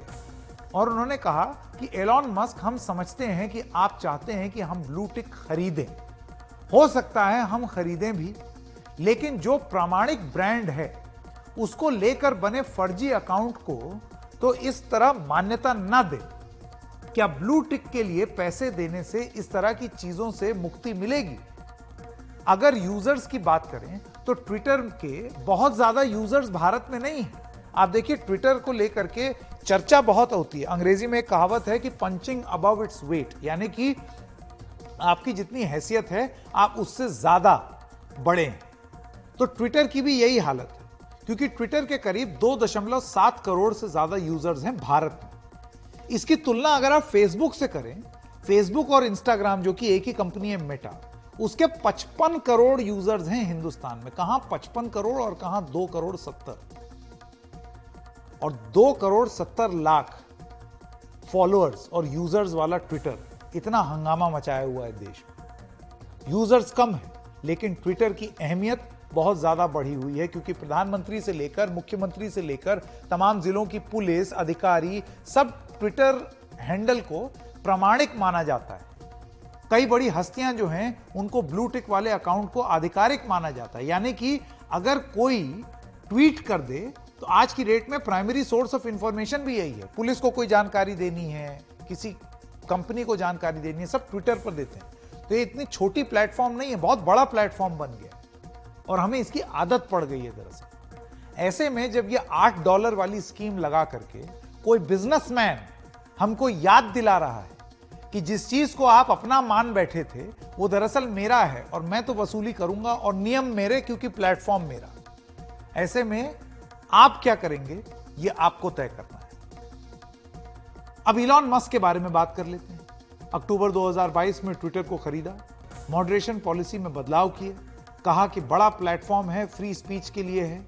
और उन्होंने कहा कि एलॉन मस्क, हम समझते हैं कि आप चाहते हैं कि हम ब्लू टिक खरीदें, हो सकता है हम खरीदें भी, लेकिन जो प्रामाणिक ब्रांड है उसको लेकर बने फर्जी अकाउंट को तो इस तरह मान्यता ना दें। क्या ब्लू टिक के लिए पैसे देने से इस तरह की चीजों से मुक्ति मिलेगी? अगर यूजर्स की बात करें तो ट्विटर के बहुत ज्यादा यूजर्स भारत में नहीं है। आप देखिए ट्विटर को लेकर के चर्चा बहुत होती है। अंग्रेजी में एक कहावत है कि पंचिंग अबव इट्स वेट, यानी कि आपकी जितनी हैसियत है आप उससे ज्यादा बड़े हैं। तो ट्विटर की भी यही हालत है, क्योंकि ट्विटर के करीब दो दशमलव सात करोड़ से ज्यादा यूजर्स हैं भारत में। इसकी तुलना अगर आप फेसबुक से करें, फेसबुक और इंस्टाग्राम जो कि एक ही कंपनी है मेटा, उसके पचपन करोड़ यूजर्स हैं हिंदुस्तान में। कहां पचपन करोड़ और कहां दो करोड़ सत्तर, और दो करोड़ सत्तर लाख फॉलोअर्स और यूजर्स वाला ट्विटर, इतना हंगामा मचाया हुआ है देश में। यूजर्स कम है लेकिन ट्विटर की अहमियत बहुत ज़्यादा बढ़ी हुई है, क्योंकि प्रधानमंत्री से लेकर मुख्यमंत्री से लेकर तमाम जिलों की पुलिस अधिकारी सब ट्विटर हैंडल को प्रामाणिक माना जाता है। कई बड़ी हस्तियां जो हैं उनको ब्लू टिक वाले अकाउंट को आधिकारिक माना जाता है, यानी कि अगर कोई ट्वीट कर दे तो आज की डेट में प्राइमरी सोर्स ऑफ इंफॉर्मेशन भी यही है। पुलिस को कोई जानकारी देनी है, किसी कंपनी को जानकारी देनी है, सब ट्विटर पर देते हैं। तो ये इतनी छोटी प्लेटफॉर्म नहीं है, बहुत बड़ा प्लेटफॉर्म बन गया और हमें इसकी आदत पड़ गई है दरअसल। ऐसे में जब ये आठ डॉलर वाली स्कीम लगा करके कोई बिजनेसमैन हमको याद दिला रहा है कि जिस चीज को आप अपना मान बैठे थे वो दरअसल मेरा है और मैं तो वसूली करूंगा और नियम मेरे क्योंकि प्लेटफॉर्म मेरा, ऐसे में आप क्या करेंगे ये आपको तय करना है। अब एलॉन मस्क के बारे में बात कर लेते हैं। अक्टूबर दो हज़ार बाईस में ट्विटर को खरीदा, मॉडरेशन पॉलिसी में बदलाव किए, कहा कि बड़ा प्लेटफॉर्म है, फ्री स्पीच के लिए है।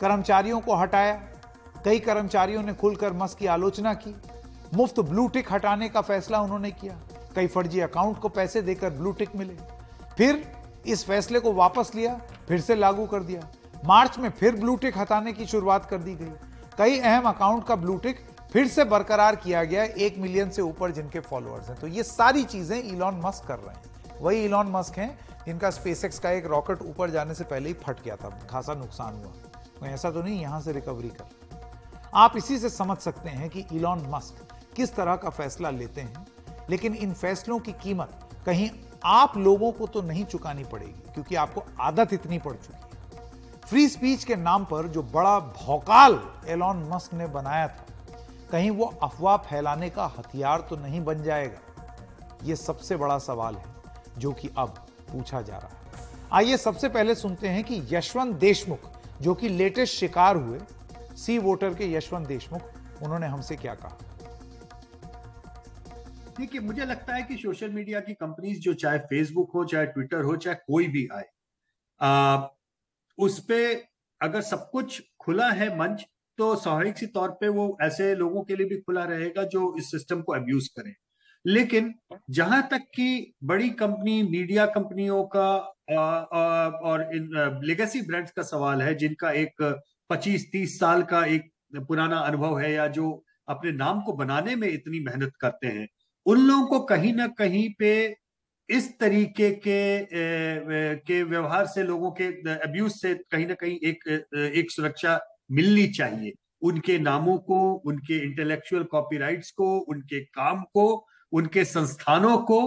कर्मचारियों को हटाया, कई कर्मचारियों ने खुलकर मस्क की आलोचना की। मुफ्त ब्लू टिक हटाने का फैसला उन्होंने किया, कई फर्जी अकाउंट को पैसे देकर ब्लू टिक मिले। फिर इस फैसले को वापस लिया, फिर से लागू कर दिया। मार्च में फिर ब्लू टिक हटाने की शुरुआत कर दी गई। कई अहम अकाउंट का ब्लू टिक फिर से बरकरार किया गया, एक मिलियन से ऊपर जिनके फॉलोअर्स हैं। तो ये सारी चीजें एलॉन मस्क कर रहे हैं, वही एलॉन मस्क हैं जिनका स्पेसएक्स का एक रॉकेट ऊपर जाने से पहले ही फट गया था, खासा नुकसान हुआ। ऐसा तो नहीं, यहां से रिकवरी कर। आप इसी से समझ सकते हैं कि एलॉन मस्क किस तरह का फैसला लेते हैं, लेकिन इन फैसलों की कीमत कहीं आप लोगों को तो नहीं चुकानी पड़ेगी क्योंकि आपको आदत इतनी पड़ चुकी है। फ्री स्पीच के नाम पर जो बड़ा भौकाल एलॉन मस्क ने बनाया था, कहीं वो अफवाह फैलाने का हथियार तो नहीं बन जाएगा, ये सबसे बड़ा सवाल है जो कि अब पूछा जा रहा है। आइए सबसे पहले सुनते हैं कि यशवंत देशमुख, जो कि लेटेस्ट शिकार हुए सी वोटर के यशवंत देशमुख, उन्होंने हमसे क्या कहा। देखिए, मुझे लगता है कि सोशल मीडिया की कंपनीज जो चाहे फेसबुक हो, चाहे ट्विटर हो, चाहे कोई भी आए, आ, उस पे अगर सब कुछ खुला है मंच, तो स्वाभाविक सी तौर पे वो ऐसे लोगों के लिए भी खुला रहेगा जो इस सिस्टम को अब्यूज करें। लेकिन जहां तक कि बड़ी कंपनी, मीडिया कंपनियों का आ, आ, और लेगेसी ब्रांड्स का सवाल है, जिनका एक पच्चीस तीस साल का एक पुराना अनुभव है या जो अपने नाम को बनाने में इतनी मेहनत करते हैं, उन लोगों को कहीं ना कहीं पे इस तरीके के के व्यवहार से, लोगों के अब्यूज से कहीं ना कहीं एक एक सुरक्षा मिलनी चाहिए। उनके नामों को, उनके इंटेलेक्चुअल कॉपीराइट्स को, उनके काम को, उनके संस्थानों को,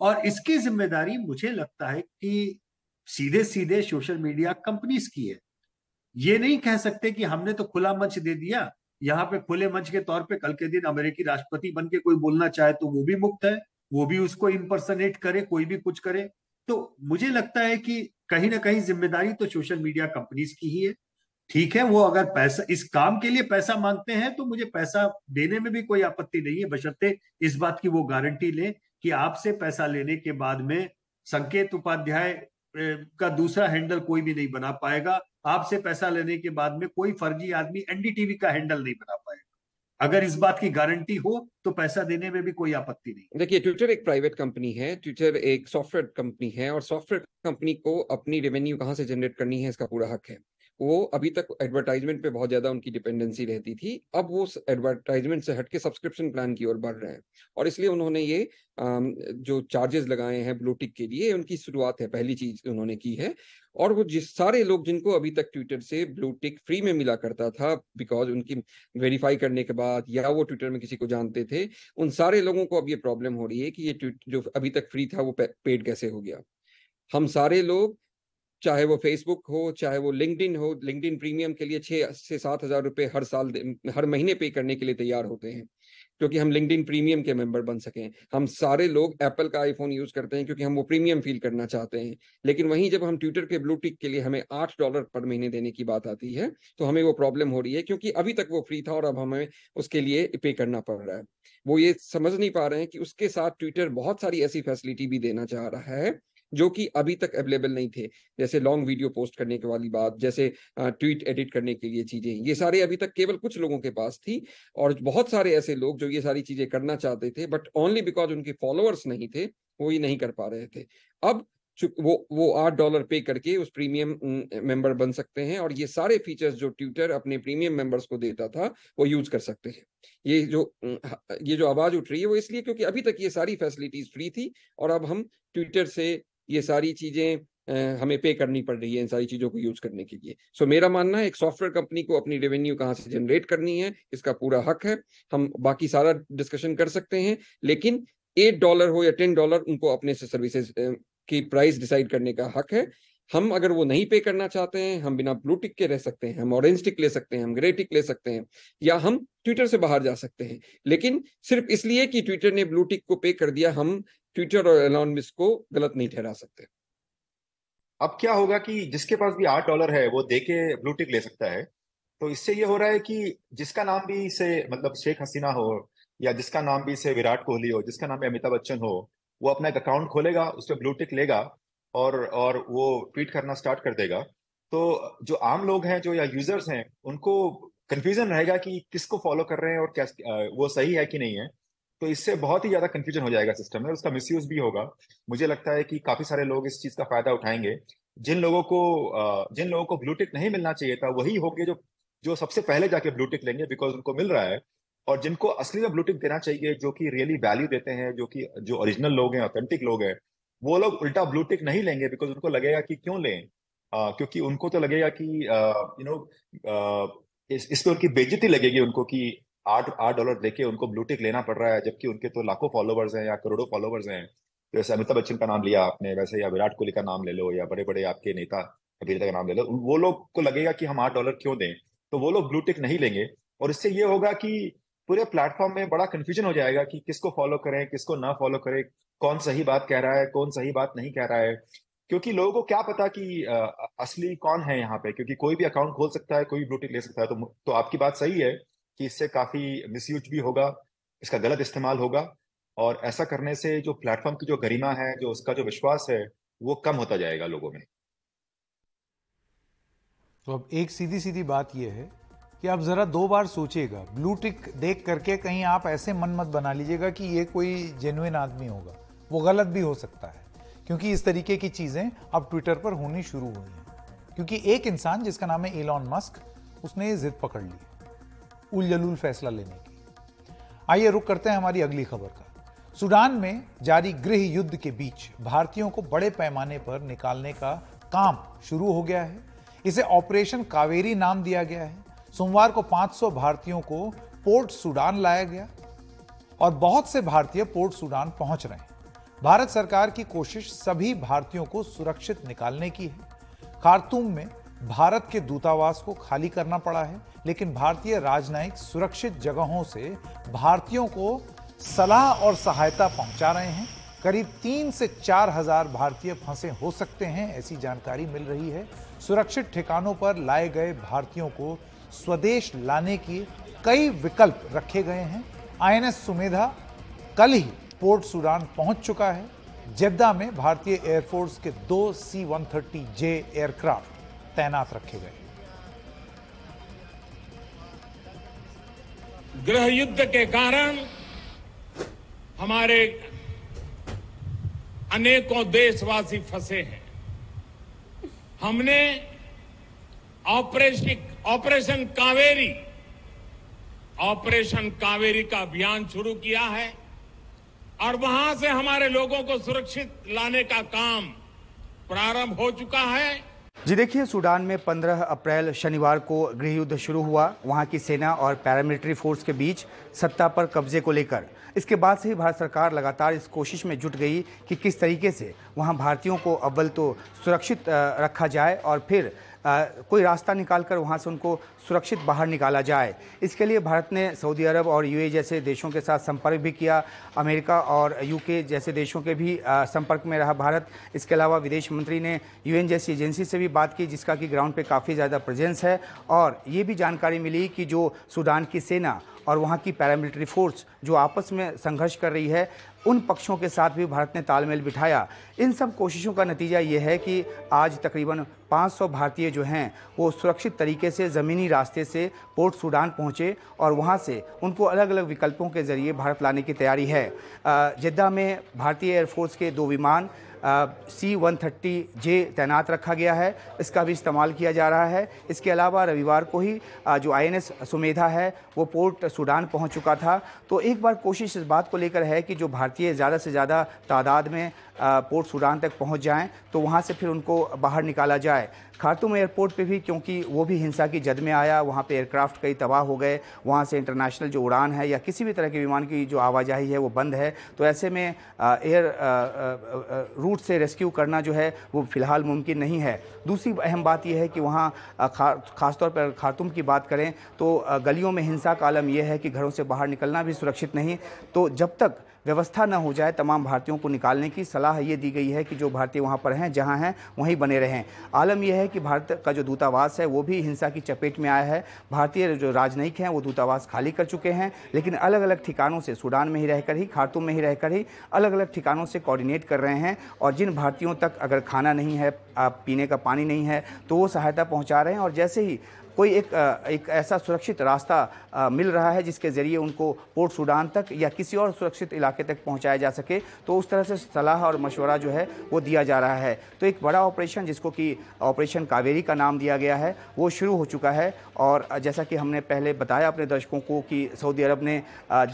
और इसकी जिम्मेदारी मुझे लगता है कि सीधे सीधे सोशल मीडिया कंपनीज की है। ये नहीं कह सकते कि हमने तो खुला मंच दे दिया, यहाँ पे खुले मंच के तौर पे कल के दिन अमेरिकी राष्ट्रपति बन के कोई बोलना चाहे तो वो भी मुक्त है, वो भी उसको इम्पर्सनेट करे, कोई भी कुछ करे। तो मुझे लगता है कि कहीं ना कहीं जिम्मेदारी तो सोशल मीडिया कंपनीज की ही है। ठीक है, वो अगर पैसा, इस काम के लिए पैसा मांगते हैं तो मुझे पैसा देने में भी कोई आपत्ति नहीं है, बशर्ते इस बात की वो गारंटी लें कि आपसे पैसा लेने के बाद में संकेत उपाध्याय का दूसरा हैंडल कोई भी नहीं बना पाएगा, आपसे पैसा लेने के बाद में कोई फर्जी आदमी एनडीटीवी का हैंडल नहीं बना पाएगा। अगर इस बात की गारंटी हो तो पैसा देने में भी कोई आपत्ति नहीं। देखिए, ट्विटर एक प्राइवेट कंपनी है, ट्विटर एक सॉफ्टवेयर कंपनी है, और सॉफ्टवेयर कंपनी को अपनी रेवेन्यू कहाँ से जनरेट करनी है इसका पूरा हक है। वो अभी तक एडवर्टाइजमेंट पे बहुत ज्यादा उनकी डिपेंडेंसी रहती थी, अब वो एडवर्टाइजमेंट से हटके सब्सक्रिप्शन प्लान की ओर बढ़ रहे हैं, और इसलिए उन्होंने ये जो चार्जेस लगाए हैं ब्लू टिक के लिए, उनकी शुरुआत है, पहली चीज उन्होंने की है। और वो जिस सारे लोग जिनको अभी तक ट्विटर से ब्लू टिक फ्री में मिला करता था, बिकॉज उनकी वेरीफाई करने के बाद या वो ट्विटर में किसी को जानते थे, उन सारे लोगों को अब ये प्रॉब्लम हो रही है कि ये ट्विट जो अभी तक फ्री था वो पेड कैसे हो गया। हम सारे लोग, चाहे वो फेसबुक हो, चाहे वो लिंक्डइन हो, लिंक्डइन प्रीमियम के लिए छः से सात हज़ार रुपये हर साल हर महीने पे करने के लिए तैयार होते हैं क्योंकि हम लिंक्डइन प्रीमियम के मेंबर बन सकें। हम सारे लोग एप्पल का आईफोन यूज़ करते हैं क्योंकि हम वो प्रीमियम फील करना चाहते हैं। लेकिन वहीं जब हम ट्विटर के ब्लू टिक के लिए हमें आठ डॉलर पर महीने देने की बात आती है तो हमें वो प्रॉब्लम हो रही है क्योंकि अभी तक वो फ्री था और अब हमें उसके लिए पे करना पड़ रहा है। वो ये समझ नहीं पा रहे हैं कि उसके साथ ट्विटर बहुत सारी ऐसी फैसिलिटी भी देना चाह रहा है जो कि अभी तक अवेलेबल नहीं थे, जैसे लॉन्ग वीडियो पोस्ट करने के वाली बात, जैसे ट्वीट एडिट करने के लिए चीजें, ये सारे अभी तक केवल कुछ लोगों के पास थी। और बहुत सारे ऐसे लोग जो ये सारी चीजें करना चाहते थे, बट ओनली बिकॉज उनके फॉलोअर्स नहीं थे वो ये नहीं कर पा रहे थे। अब वो वो आठ डॉलर पे करके उस प्रीमियम मेंबर बन सकते हैं और ये सारे फीचर्स जो ट्विटर अपने प्रीमियम मेंबर्स को देता था वो यूज कर सकते हैं। ये जो ये जो आवाज उठ रही है वो इसलिए क्योंकि अभी तक ये सारी फैसिलिटीज फ्री थी और अब हम ट्विटर से ये सारी चीजें हमें पे करनी पड़ रही है इन सारी चीजों को यूज करने के लिए। सो so, मेरा मानना है एक सॉफ्टवेयर कंपनी को अपनी रेवेन्यू कहाँ से जनरेट करनी है इसका पूरा हक है, हम बाकी सारा डिस्कशन कर सकते हैं, लेकिन एट डॉलर हो या टेन डॉलर उनको अपने से सर्विसेज की प्राइस डिसाइड करने का हक है। हम अगर वो नहीं पे करना चाहते हैं, हम बिना ब्लू टिक के रह सकते हैं, हम ऑरेंज टिक ले सकते हैं, हम ग्रे टिक ले सकते हैं, या हम ट्विटर से बाहर जा सकते हैं, लेकिन सिर्फ इसलिए कि ट्विटर ने ब्लू टिक को पे कर दिया हम ट्विटर और एलॉन मस्क को गलत नहीं ठहरा सकते। अब क्या होगा कि जिसके पास भी आठ डॉलर है वो दे के ब्लू टिक ले सकता है, तो इससे ये हो रहा है कि जिसका नाम भी इसे मतलब शेख हसीना हो या जिसका नाम भी इसे विराट कोहली हो, जिसका नाम भी अमिताभ बच्चन हो, वो अपना एक अकाउंट खोलेगा, उस पर ब्लू टिक लेगा और और वो ट्वीट करना स्टार्ट कर देगा। तो जो आम लोग हैं जो या यूजर्स हैं उनको कंफ्यूजन रहेगा कि किसको फॉलो कर रहे हैं और क्या वो सही है कि नहीं है, तो इससे बहुत ही ज्यादा कंफ्यूजन हो जाएगा सिस्टम में, उसका मिसयूज भी होगा। मुझे लगता है कि काफी सारे लोग इस चीज का फायदा उठाएंगे। जिन लोगों को जिन लोगों को ब्लू टिक नहीं मिलना चाहिए था वही होंगे जो जो सबसे पहले जाके ब्लू टिक लेंगे बिकॉज उनको मिल रहा है, और जिनको असली में ब्लू टिक देना चाहिए जो कि रियली वैल्यू देते हैं, जो कि जो ओरिजिनल लोग हैं, ऑथेंटिक लोग हैं, वो लोग उल्टा ब्लू टिक नहीं लेंगे बिकॉज उनको लगेगा कि क्यों लें, आ, क्योंकि उनको तो लगेगा कि यू नो इस, इस पर उनकी बेइज्जती लगेगी उनको कि आठ आठ डॉलर देके उनको ब्लू टिक लेना पड़ रहा है, जबकि उनके तो लाखों फॉलोवर्स हैं या करोड़ों फॉलोवर्स हैं। जैसे अमिताभ बच्चन का नाम लिया आपने, वैसे या विराट कोहली का नाम ले लो या बड़े बड़े आपके नेता अभिनेता का नाम ले लो, वो लोग को लगेगा कि हम आठ डॉलर क्यों दें, तो वो लोग ब्लू टिक नहीं लेंगे। और इससे ये होगा कि पूरे प्लेटफॉर्म में बड़ा कन्फ्यूजन हो जाएगा कि किसको फॉलो करें किसको ना फॉलो करें, कौन सही बात कह रहा है कौन सही बात नहीं कह रहा है, क्योंकि लोगों को क्या पता कि आ, असली कौन है यहाँ पे, क्योंकि कोई भी अकाउंट खोल सकता है, कोई भी ब्लू टिक ले सकता है। तो तो आपकी बात सही है कि इससे काफी मिसयूज भी होगा, इसका गलत इस्तेमाल होगा, और ऐसा करने से जो प्लेटफॉर्म की जो गरिमा है, जो उसका जो विश्वास है, वो कम होता जाएगा लोगों में। तो अब एक सीधी सीधी बात यह है कि आप ज़रा दो बार सोचिएगा, ब्लू टिक देख करके कहीं आप ऐसे मन मत बना लीजिएगा कि ये कोई जेन्युइन आदमी होगा, वो गलत भी हो सकता है, क्योंकि इस तरीके की चीज़ें अब ट्विटर पर होनी शुरू हुई हैं, क्योंकि एक इंसान जिसका नाम है एलॉन मस्क, उसने जिद पकड़ ली उल जलूल फैसला लेने की। आइए रुक करते हैं हमारी अगली खबर का। सूडान में जारी गृह युद्ध के बीच भारतीयों को बड़े पैमाने पर निकालने का काम शुरू हो गया है। इसे ऑपरेशन कावेरी नाम दिया गया है। सोमवार को पाँच सौ भारतीयों को पोर्ट सूडान लाया गया और बहुत से भारतीय पोर्ट सूडान पहुंच रहे हैं। भारत सरकार की कोशिश सभी भारतीयों को सुरक्षित निकालने की है। खार्तूम में भारत के दूतावास को खाली करना पड़ा है, लेकिन भारतीय राजनयिक सुरक्षित जगहों से भारतीयों को सलाह और सहायता पहुंचा रहे हैं। करीब तीन से चार हजार भारतीय फंसे हो सकते हैं, ऐसी जानकारी मिल रही है। सुरक्षित ठिकानों पर लाए गए भारतीयों को स्वदेश लाने के कई विकल्प रखे गए हैं। आईएनएस सुमेधा कल ही पोर्ट सूडान पहुंच चुका है। जेद्दा में भारतीय एयरफोर्स के दो C one thirty J aircraft तैनात रखे गए। गृह युद्ध के कारण हमारे अनेकों देशवासी फंसे हैं। हमने operation operation Kaveri operation Kaveri का अभियान शुरू किया है और वहां से हमारे लोगों को सुरक्षित लाने का काम प्रारंभ हो चुका है। जी देखिए, सूडान में पंद्रह अप्रैल शनिवार को गृह युद्ध शुरू हुआ। वहां की सेना और पैरामिलिट्री फोर्स के बीच सत्ता पर कब्जे को लेकर इसके बाद से ही भारत सरकार लगातार इस कोशिश में जुट गई कि किस तरीके से वहां भारतीयों को अव्वल तो सुरक्षित रखा जाए और फिर आ, कोई रास्ता निकालकर वहाँ से उनको सुरक्षित बाहर निकाला जाए। इसके लिए भारत ने सऊदी अरब और यूएई जैसे देशों के साथ संपर्क भी किया। अमेरिका और यूके जैसे देशों के भी आ, संपर्क में रहा भारत। इसके अलावा विदेश मंत्री ने यूएन जैसी एजेंसी से भी बात की जिसका कि ग्राउंड पे काफ़ी ज़्यादा प्रेजेंस है, और ये भी जानकारी मिली कि जो सूडान की सेना और वहाँ की पैरामिलिट्री फोर्स जो आपस में संघर्ष कर रही है, उन पक्षों के साथ भी भारत ने तालमेल बिठाया। इन सब कोशिशों का नतीजा ये है कि आज तकरीबन पाँच सौ भारतीय जो हैं वो सुरक्षित तरीके से ज़मीनी रास्ते से पोर्ट सूडान पहुँचे और वहाँ से उनको अलग अलग विकल्पों के ज़रिए भारत लाने की तैयारी है। जेद्दा में भारतीय एयरफोर्स के दो विमान सी वन थर्टी जे तैनात रखा गया है, इसका भी इस्तेमाल किया जा रहा है। इसके अलावा रविवार को ही आ, जो आईएनएस सुमेधा है वो पोर्ट सूडान पहुंच चुका था। तो एक बार कोशिश इस बात को लेकर है कि जो भारतीय ज़्यादा से ज़्यादा तादाद में पोर्ट सूडान तक पहुंच जाएं तो वहां से फिर उनको बाहर निकाला जाए। खार्तूम एयरपोर्ट पे भी, क्योंकि वो भी हिंसा की जद में आया, वहाँ पे एयरक्राफ्ट कई तबाह हो गए, वहाँ से इंटरनेशनल जो उड़ान है या किसी भी तरह के विमान की जो आवाजाही है वो बंद है। तो ऐसे में एयर रूट से रेस्क्यू करना जो है वो फ़िलहाल मुमकिन नहीं है। दूसरी अहम बात यह है कि वहाँ ख़ासतौर पर खार्तूम की बात करें तो गलियों में हिंसा का आलम यह है कि घरों से बाहर निकलना भी सुरक्षित नहीं। तो जब तक व्यवस्था न हो जाए तमाम भारतीयों को निकालने की सलाह ये दी गई है कि जो भारतीय वहाँ पर हैं, जहाँ हैं वहीं बने रहें। आलम यह है कि भारत का जो दूतावास है वो भी हिंसा की चपेट में आया है। भारतीय जो राजनयिक हैं वो दूतावास खाली कर चुके हैं, लेकिन अलग अलग ठिकानों से, सूडान में ही रहकर ही, खार्तूम में ही रहकर ही, अलग अलग ठिकानों से कोऑर्डिनेट कर रहे हैं। और जिन भारतीयों तक अगर खाना नहीं है, पीने का पानी नहीं है, तो वो सहायता पहुँचा रहे हैं। और जैसे ही कोई एक एक ऐसा सुरक्षित रास्ता मिल रहा है जिसके ज़रिए उनको पोर्ट सूडान तक या किसी और सुरक्षित इलाके तक पहुंचाया जा सके, तो उस तरह से सलाह और मशवरा जो है वो दिया जा रहा है। तो एक बड़ा ऑपरेशन, जिसको कि ऑपरेशन कावेरी का नाम दिया गया है, वो शुरू हो चुका है। और जैसा कि हमने पहले बताया अपने दर्शकों को कि सऊदी अरब ने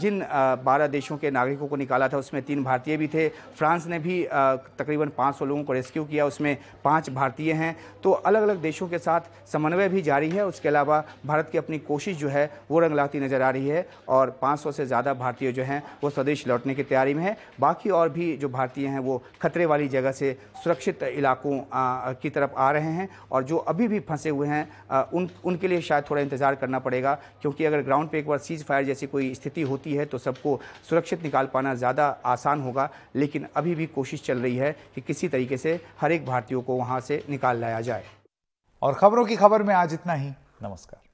जिन बारह देशों के नागरिकों को निकाला था उसमें तीन भारतीय भी थे। फ्रांस ने भी तकरीबन पाँच सौ लोगों को रेस्क्यू किया, उसमें पाँच भारतीय हैं। तो अलग अलग देशों के साथ समन्वय भी जारी है। इसके अलावा भारत की अपनी कोशिश जो है वो रंग लाती नजर आ रही है और पाँच सौ से ज़्यादा भारतीय जो हैं वो स्वदेश लौटने की तैयारी में है। बाकी और भी जो भारतीय हैं वो खतरे वाली जगह से सुरक्षित इलाकों आ, की तरफ आ रहे हैं। और जो अभी भी फंसे हुए हैं आ, उन उनके लिए शायद थोड़ा इंतज़ार करना पड़ेगा, क्योंकि अगर ग्राउंड पर एक बार सीज फायर जैसी कोई स्थिति होती है तो सबको सुरक्षित निकाल पाना ज़्यादा आसान होगा। लेकिन अभी भी कोशिश चल रही है कि किसी तरीके से हर एक भारतीय को वहाँ से निकाल लाया जाए। और खबरों की खबर में आज इतना ही। नमस्कार।